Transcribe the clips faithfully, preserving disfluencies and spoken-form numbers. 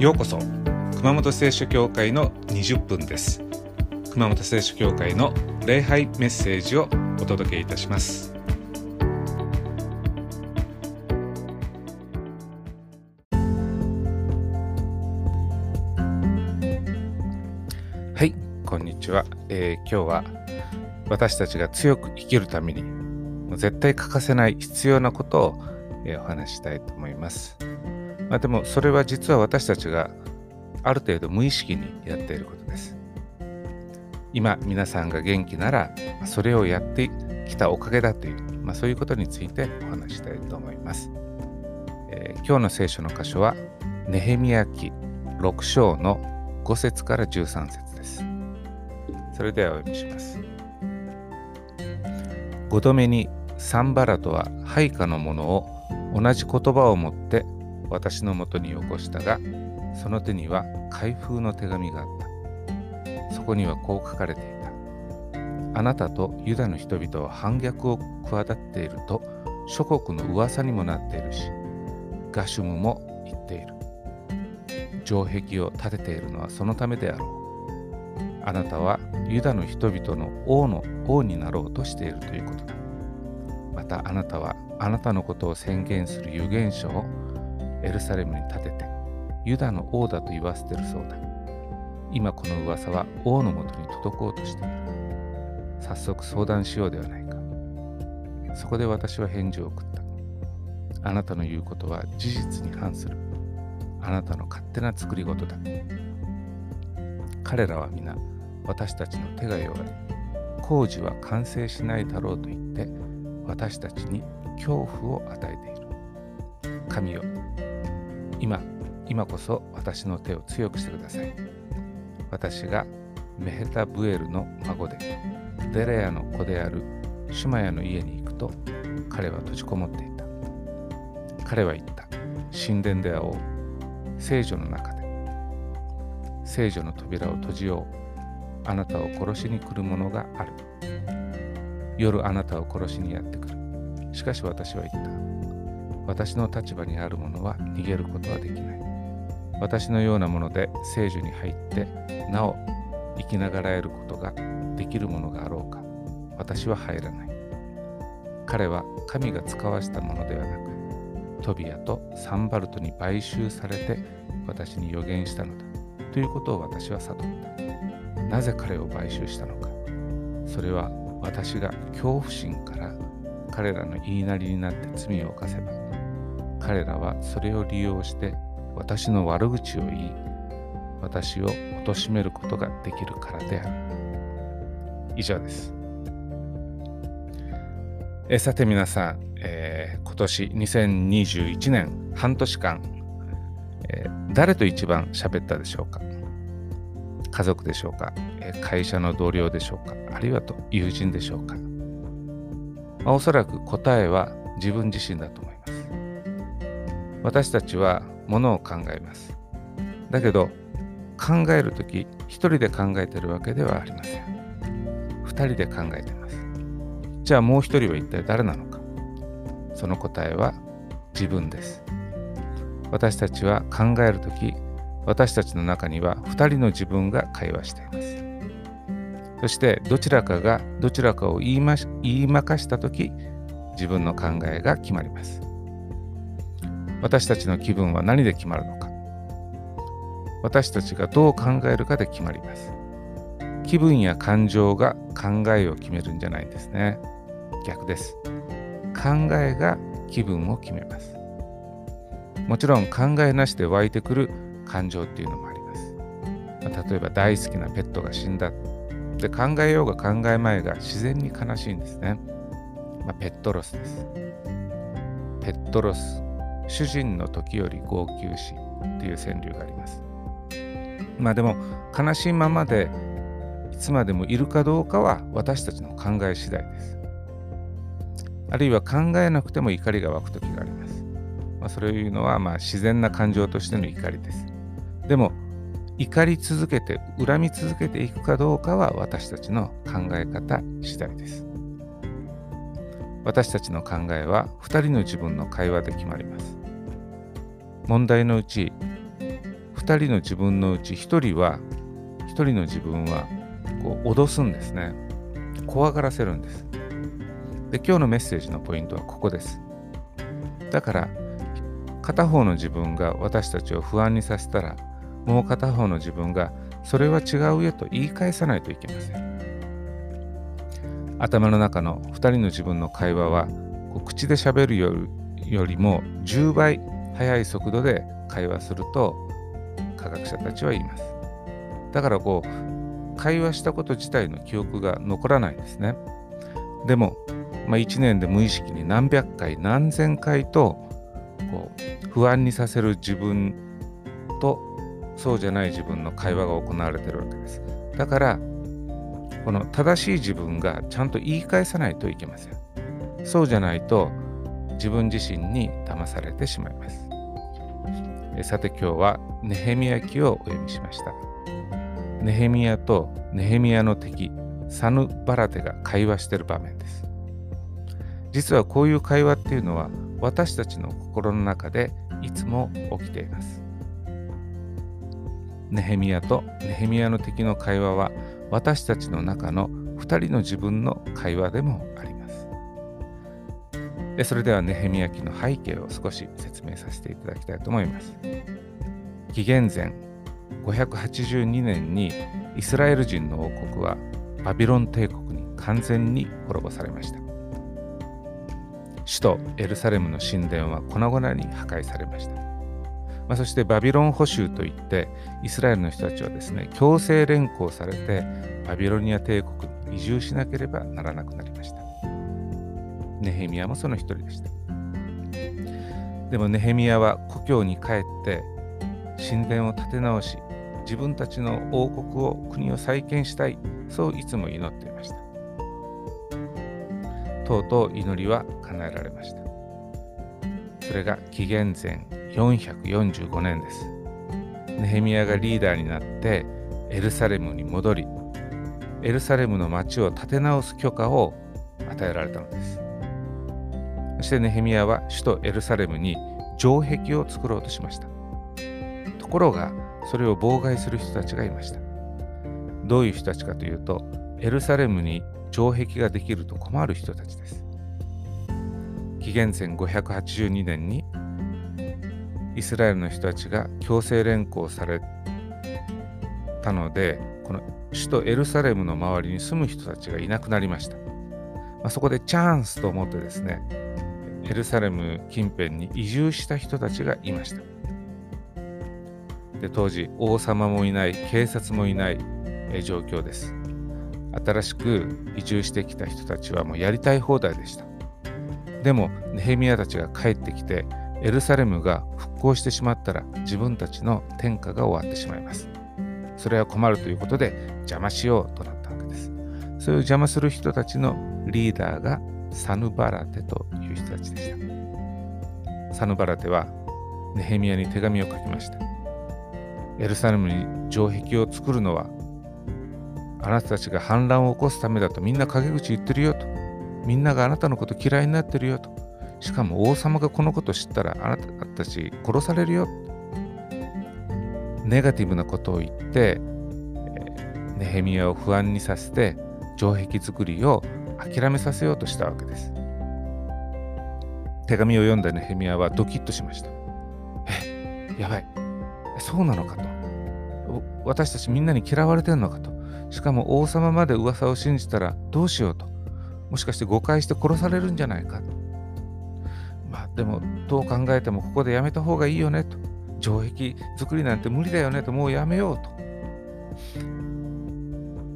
ようこそ熊本聖書教会のにじゅっぷんです。熊本聖書教会の礼拝メッセージをお届けいたします。はい、こんにちは、えー、今日は私たちが強く生きるために絶対欠かせない必要なことを、えー、お話したいと思います。まあ、でもそれは実は私たちがある程度無意識にやっていることです。今皆さんが元気ならそれをやってきたおかげだという、まあ、そういうことについてお話したいと思います。えー、今日の聖書の箇所はネヘミヤ記ろく章のご節からじゅうさん節です。それではお読みします。ごどめにサンバラとは配下の者を同じ言葉を持って私のもとによこしたが、その手には開封の手紙があった。そこにはこう書かれていた。あなたとユダの人々は反逆を企っていると諸国の噂にもなっているし、ガシュムも言っている。城壁を建てているのはそのためであろう。あなたはユダの人々の王の王になろうとしているということだ。またあなたはあなたのことを宣言する預言書をエルサレムに立ててユダの王だと言わせているそうだ。今この噂は王のもとに届こうとしている。早速相談しようではないか。そこで私は返事を送った。あなたの言うことは事実に反する。あなたの勝手な作り事だ。彼らは皆私たちの手が弱い。工事は完成しないだろうと言って私たちに恐怖を与えている。神よ、今今こそ私の手を強くしてください。私がメヘタブエルの孫でデレヤの子であるシュマヤの家に行くと、彼は閉じこもっていた。彼は言った。神殿で会おう。聖女の中で聖女の扉を閉じよう。あなたを殺しに来る者がある。夜あなたを殺しにやってくる。しかし私は言った。私の立場にある者は逃げることはできない。私のようなもので聖女に入ってなお生きながらえることができるものがあろうか。私は入らない。彼は神が使わしたものではなく、トビアとサンバルトに買収されて私に予言したのだということを私は悟った。なぜ彼を買収したのか。それは私が恐怖心から彼らの言いなりになって罪を犯せば、彼らはそれを利用して私の悪口を言い、私を貶めることができるからである。以上です。えさて皆さん、えー、今年にせんにじゅういちねん半年間、えー、誰と一番喋ったでしょうか。家族でしょうか、会社の同僚でしょうか、あるいはと友人でしょうか。まあ、おそらく答えは自分自身だと思います。私たちはものを考えます。だけど考えるとき一人で考えているわけではありません。二人で考えています。じゃあもう一人は一体誰なのか。その答えは自分です。私たちは考えるとき、私たちの中にはふたりの自分が会話しています。そしてどちらかがどちらかを言いま、言いまかしたとき、自分の考えが決まります。私たちの気分は何で決まるのか。私たちがどう考えるかで決まります。気分や感情が考えを決めるんじゃないんですね。逆です。考えが気分を決めます。もちろん考えなしで湧いてくる感情っていうのもあります。まあ、例えば大好きなペットが死んだで、考えようが考えまいが自然に悲しいんですね。まあ、ペットロスです。ペットロス、主人の時より号泣しっていう川柳があります。まあでも悲しいままでいつまでもいるかどうかは私たちの考え次第です。あるいは考えなくても怒りが湧く時があります。まあ、それを言うのはまあ自然な感情としての怒りです。でも怒り続けて恨み続けていくかどうかは私たちの考え方次第です。私たちの考えはふたりの自分の会話で決まります。問題のうちふたりの自分のうちひとりはひとりの自分はこう脅すんですね。怖がらせるんです。で、今日のメッセージのポイントはここです。だから片方の自分が私たちを不安にさせたら、もう片方の自分がそれは違うよと言い返さないといけません。頭の中のふたりの自分の会話はこう口で喋るより、よりもじゅうばい速い速度で会話すると科学者たちは言います。だからこう会話したこと自体の記憶が残らないんですね。でも、まあ、いちねんで無意識に何百回何千回とこう不安にさせる自分とそうじゃない自分の会話が行われているわけです。だからこの正しい自分がちゃんと言い返さないといけません。そうじゃないと自分自身に騙されてしまいます。えさて、今日はネヘミヤ記をお読みしました。ネヘミヤとネヘミヤの敵サヌバラテが会話している場面です。実はこういう会話っていうのは私たちの心の中でいつも起きています。ネヘミヤとネヘミヤの敵の会話は私たちの中のふたりの自分の会話でもあります。それではネヘミヤ記の背景を少し説明させていただきたいと思います。紀元前ごひゃくはちじゅうにねんにイスラエル人の王国はバビロン帝国に完全に滅ぼされました。首都エルサレムの神殿は粉々に破壊されました。まあ、そしてバビロン捕囚といってイスラエルの人たちはですね、強制連行されてバビロニア帝国に移住しなければならなくなりました。ネヘミヤもその一人でした。でもネヘミヤは故郷に帰って神殿を建て直し、自分たちの王国を国を再建したい、そういつも祈っていました。とうとう祈りは叶えられました。それが紀元前よんひゃくよんじゅうごねんです。ネヘミヤがリーダーになってエルサレムに戻り、エルサレムの町を建て直す許可を与えられたのです。そしてネヘミヤは首都エルサレムに城壁を作ろうとしました。ところがそれを妨害する人たちがいました。どういう人たちかというと、エルサレムに城壁ができると困る人たちです。紀元前ごひゃくはちじゅうにねんにイスラエルの人たちが強制連行されたので、この首都エルサレムの周りに住む人たちがいなくなりました。まあ、そこでチャンスと思ってですね、エルサレム近辺に移住した人たちがいました。で、当時王様もいない、警察もいない状況です。新しく移住してきた人たちはもうやりたい放題でした。でもネヘミヤたちが帰ってきて、エルサレムが復興してしまったら自分たちの天下が終わってしまいます。それは困るということで邪魔しようとなったわけです。そういう邪魔する人たちのリーダーがサヌバラテという人たちでした。サヌバラテはネヘミヤに手紙を書きました。エルサレムに城壁を作るのはあなたたちが反乱を起こすためだと、みんな陰口言ってるよと、みんながあなたのこと嫌いになってるよと、しかも王様がこのことを知ったらあなたたち殺されるよ。ネガティブなことを言ってネヘミヤを不安にさせて城壁作りを諦めさせようとしたわけです。手紙を読んだネヘミヤはドキッとしました。え、やばい、そうなのかと、私たちみんなに嫌われてるのかと、しかも王様まで噂を信じたらどうしようと、もしかして誤解して殺されるんじゃないかと。まあ、でもどう考えてもここでやめた方がいいよねと、城壁作りなんて無理だよねと、もうやめようと、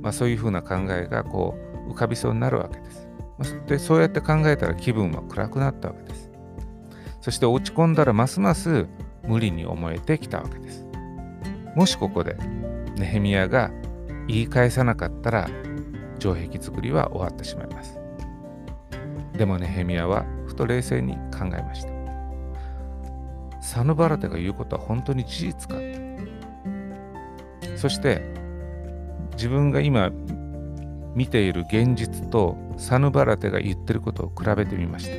まあ、そういうふうな考えがこう浮かびそうになるわけです。で、そうやって考えたら気分は暗くなったわけです。そして落ち込んだらますます無理に思えてきたわけです。もしここでネヘミヤが言い返さなかったら城壁作りは終わってしまいます。でもネヘミヤはふと冷静に考えました。サヌバラテが言うことは本当に事実か。そして自分が今見ている現実とサヌバラテが言ってることを比べてみました。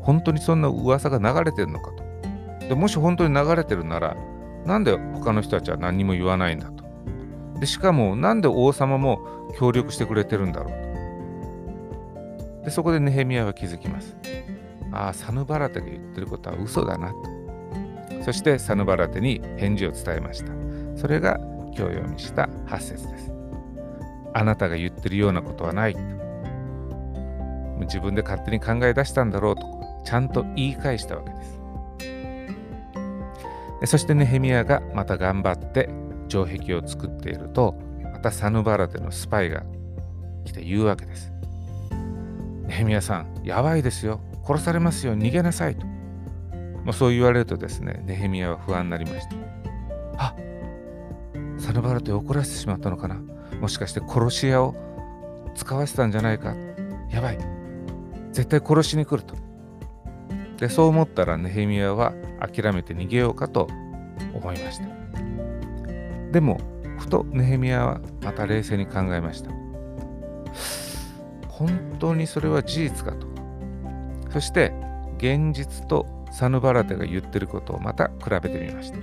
本当にそんな噂が流れてるのかと。でもし本当に流れてるならなんで他の人たちは何も言わないんだと。でしかもなんで王様も協力してくれてるんだろうと。でそこでネヘミヤは気づきます。ああ、サヌバラテが言ってることは嘘だなと。そしてサヌバラテに返事を伝えました。それが今日読みしたはっ節です。あなたが言ってるようなことはないと。自分で勝手に考え出したんだろうとちゃんと言い返したわけです。そしてネヘミヤがまた頑張って城壁を作っていると、またサヌバラテのスパイが来て言うわけです。ネヘミヤさん、やばいですよ、殺されますよ、逃げなさいと。まあ、そう言われるとですね、ネヘミヤは不安になりました。あ、サヌバラテを怒らせてしまったのかな、もしかして殺し屋を使わせたんじゃないか、やばい、絶対殺しに来ると。でそう思ったらネヘミヤは諦めて逃げようかと思いました。でもふとネヘミヤはまた冷静に考えました。本当にそれは事実かと。そして現実とサヌバラテが言ってることをまた比べてみました。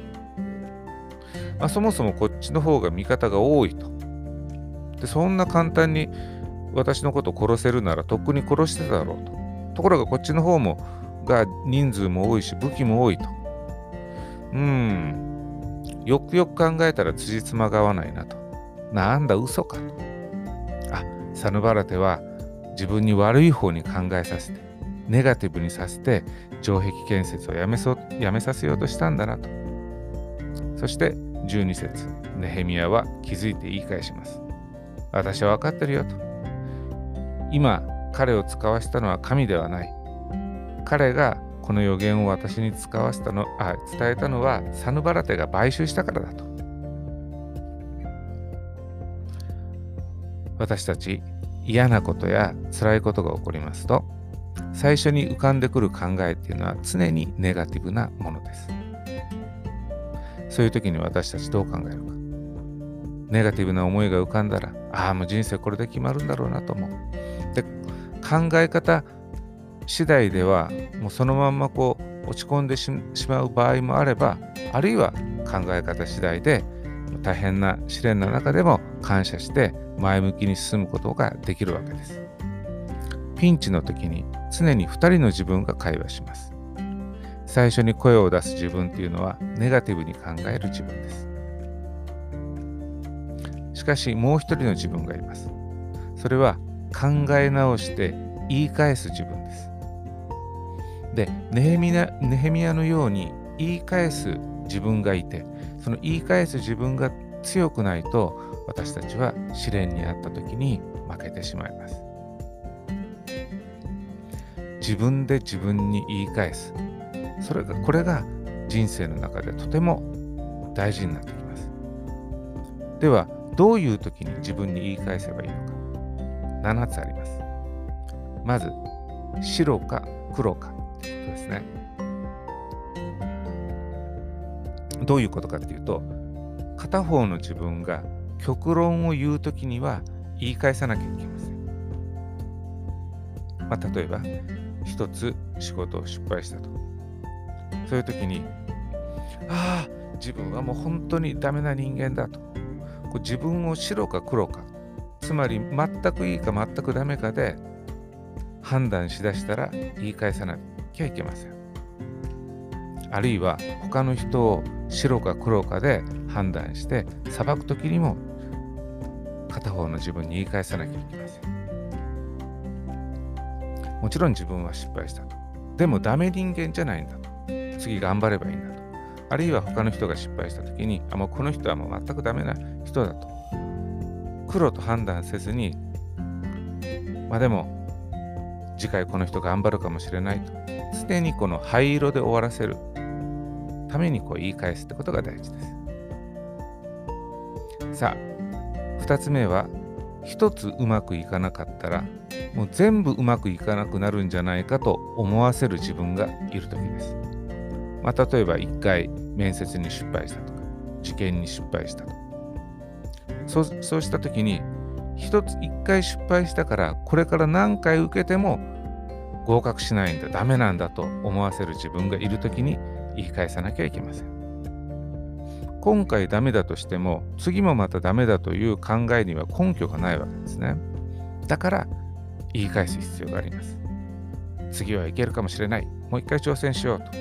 まあ、そもそもこっちの方が味方が多いと。でそんな簡単に私のことを殺せるならとっくに殺してただろうと。ところがこっちの方もが人数も多いし武器も多いと。うーん、よくよく考えたら辻褄が合わないなと。なんだ嘘かと。あ、サヌバラテは自分に悪い方に考えさせてネガティブにさせて城壁建設をやめそ、やめさせようとしたんだなと。そしてじゅうに節、ネヘミヤは気づいて言い返します。私は分かってるよと。今彼を使わせたのは神ではない。彼がこの予言を私に使わせたのあ伝えたのはサヌバラテが買収したからだと。私たち嫌なことや辛いことが起こりますと、最初に浮かんでくる考えっていうのは常にネガティブなものです。そういう時に私たちどう考えるか。ネガティブな思いが浮かんだら、ああもう人生これで決まるんだろうなと思う。で考え方次第ではもうそのまんまこう落ち込んで し, しまう場合もあれば、あるいは考え方次第で大変な試練の中でも感謝して前向きに進むことができるわけです。ピンチの時に常にふたりの自分が会話します。最初に声を出す自分っていうのはネガティブに考える自分です。しかしもう一人の自分がいます。それは考え直して言い返す自分です。で、ネヘミヤ、ネヘミヤのように言い返す自分がいて、その言い返す自分が強くないと、私たちは試練にあった時に負けてしまいます。自分で自分に言い返す。それが、これが人生の中でとても大事になってきます。では、どういう時に自分に言い返せばいいのか。ななつあります。まず白か黒かということですね。どういうことかというと、片方の自分が極論を言う時には言い返さなきゃいけません。まあ、例えば一つ仕事を失敗したと。そういう時に、ああ自分はもう本当にダメな人間だと。自分を白か黒か、つまり全くいいか全くダメかで判断しだしたら言い返さなきゃいけません。あるいは他の人を白か黒かで判断して裁くときにも片方の自分に言い返さなきゃいけません。もちろん自分は失敗したと。でもダメ人間じゃないんだと。次頑張ればいいんだと。あるいは他の人が失敗した時に、あ、もうこの人はもう全くダメな人だと。黒と判断せずに、まあでも次回この人頑張るかもしれないと。常にこの灰色で終わらせるためにこう言い返すってことが大事です。さあふたつめは、一つうまくいかなかったらもう全部うまくいかなくなるんじゃないかと思わせる自分がいる時です。まあ、例えばいっかい面接に失敗したとか受験に失敗したとか、そう、そうした時に一ついっかい失敗したからこれから何回受けても合格しないんだ、ダメなんだと思わせる自分がいる時に言い返さなきゃいけません。今回ダメだとしても次もまたダメだという考えには根拠がないわけですね。だから言い返す必要があります。次はいけるかもしれない、もう一回挑戦しようと。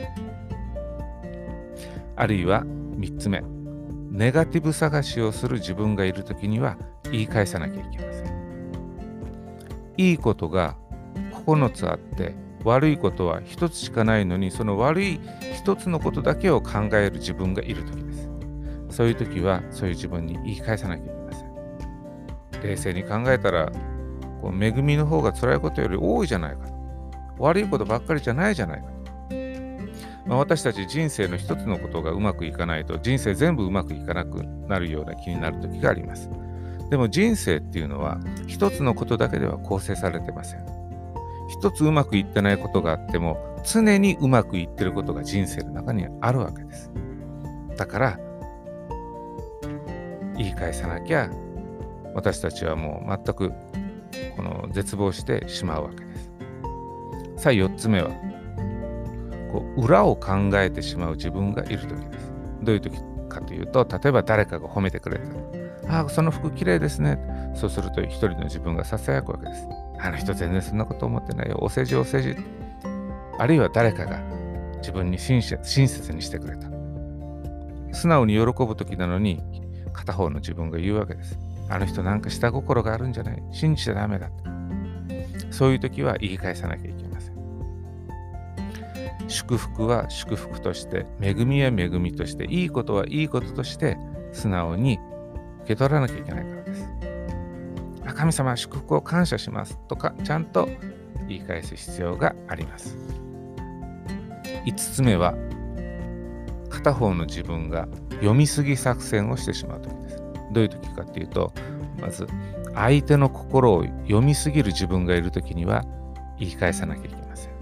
あるいはみっつめ、ネガティブ探しをする自分がいるときには言い返さなきゃいけません。いいことがここのつあって悪いことはひとつしかないのに、その悪いひとつのことだけを考える自分がいるときです。そういうときはそういう自分に言い返さなきゃいけません。冷静に考えたらこう恵みの方が辛いことより多いじゃないかと、悪いことばっかりじゃないじゃないかと。まあ、私たち人生の一つのことがうまくいかないと人生全部うまくいかなくなるような気になる時があります。でも人生っていうのは一つのことだけでは構成されてません。一つうまくいってないことがあっても常にうまくいってることが人生の中にあるわけです。だから言い返さなきゃ私たちはもう全くこの絶望してしまうわけです。さあよっつめは裏を考えてしまう自分がいるときです。どういうときかというと、例えば誰かが褒めてくれた、ああその服綺麗ですね、そうすると一人の自分がささやくわけです。あの人全然そんなこと思ってないよ、お世辞お世辞。あるいは誰かが自分に親切、親切にしてくれた、素直に喜ぶときなのに片方の自分が言うわけです。あの人なんか下心があるんじゃない、信じちゃダメだ。そういうときは言い返さなきゃいけません。祝福は祝福として、恵みは恵みとして、いいことはいいこととして素直に受け取らなきゃいけないからです。あ、神様祝福を感謝しますとかちゃんと言い返す必要があります。いつつめは片方の自分が読みすぎ作戦をしてしまう時です。どういう時かというと、まず相手の心を読みすぎる自分がいる時には言い返さなきゃいけません。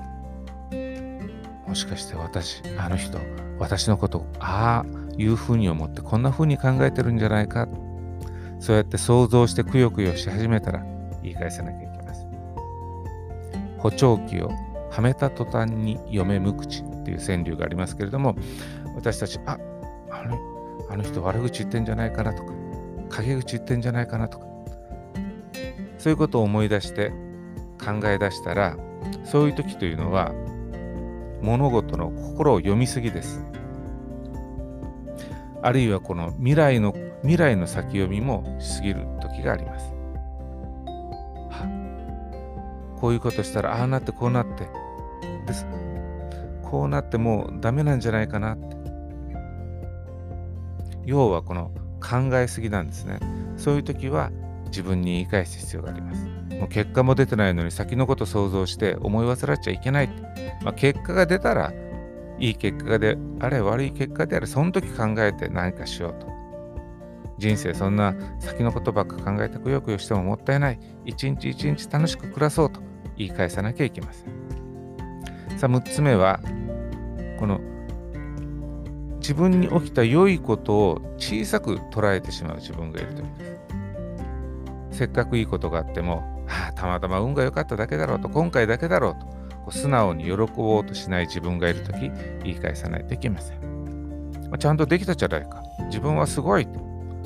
もしかして私、あの人、私のことをああいうふうに思ってこんなふうに考えてるんじゃないか、そうやって想像してくよくよし始めたら言い返さなきゃいけません。補聴器をはめた途端に嫁無口っていう川柳がありますけれども、私たち、あ、あの、あの人悪口言ってんじゃないかなとか、陰口言ってんじゃないかなとか、そういうことを思い出して考え出したら、そういう時というのは物事の心を読みすぎです。あるいはこの未来の未来の先読みもしすぎる時があります。はこういうことしたらああなってこうなってです、こうなってもうダメなんじゃないかなって、要はこの考えすぎなんですね。そういう時は自分に言い返す必要があります。もう結果も出てないのに先のこと想像して思い煩っちゃいけない。まあ、結果が出たらいい結果であれ悪い結果であれ、その時考えて何かしようと。人生そんな先のことばっか考えてくよくよしてももったいない、一日一日楽しく暮らそうと言い返さなきゃいけません。さあむっつめはこの自分に起きた良いことを小さく捉えてしまう自分がいるときです。せっかくいいことがあっても、はあ、たまたま運が良かっただけだろうと、今回だけだろうと、こう素直に喜ぼうとしない自分がいるとき、言い返さないといけません。まあ、ちゃんとできたじゃないか、自分はすごい、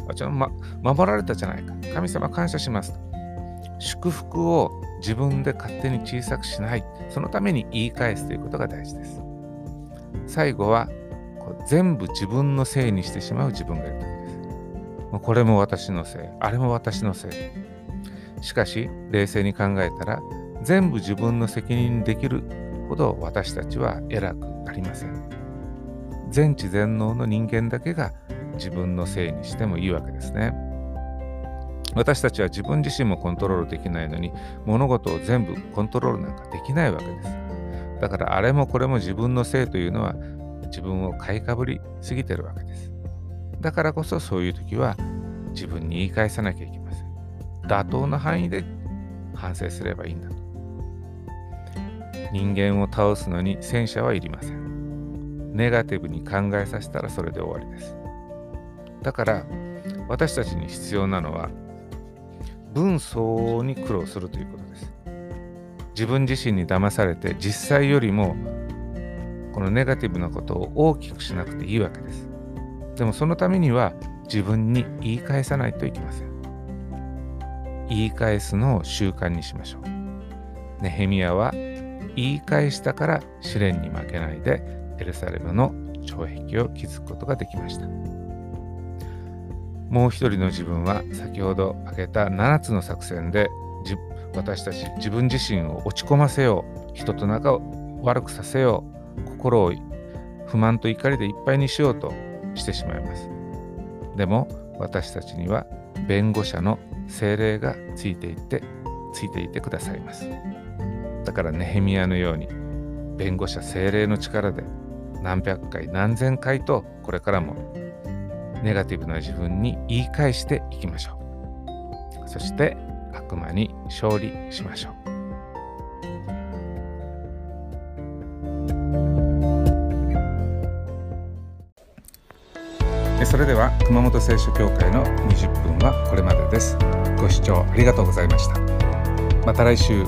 あちゃん、ま、守られたじゃないか、神様感謝しますと。祝福を自分で勝手に小さくしない、そのために言い返すということが大事です。最後はこう全部自分のせいにしてしまう自分がいるとき、これも私のせい、あれも私のせい。しかし冷静に考えたら全部自分の責任にできるほど私たちは偉くありません。全知全能の人間だけが自分のせいにしてもいいわけですね。私たちは自分自身もコントロールできないのに物事を全部コントロールなんかできないわけです。だからあれもこれも自分のせいというのは自分を買いかぶりすぎてるわけです。だからこそそういう時は自分に言い返さなきゃいけません。妥当な範囲で反省すればいいんだと。人間を倒すのに戦車はいりません。ネガティブに考えさせたらそれで終わりです。だから私たちに必要なのは分相応に苦労するということです。自分自身に騙されて実際よりもこのネガティブなことを大きくしなくていいわけです。でもそのためには自分に言い返さないといけません。言い返すのを習慣にしましょう。ネヘミヤは言い返したから試練に負けないでエルサレムの城壁を築くことができました。もう一人の自分は先ほど挙げたななつの作戦で私たち自分自身を落ち込ませよう、人と仲を悪くさせよう、心を不満と怒りでいっぱいにしようとしてしまいます。でも私たちには弁護者の聖霊がついていてついていてくださいます。だからネヘミヤのように弁護者聖霊の力で何百回何千回とこれからもネガティブな自分に言い返していきましょう。そして悪魔に勝利しましょう。それでは熊本聖書教会のにじゅっぷんはこれまでです。ご視聴ありがとうございました。また来週。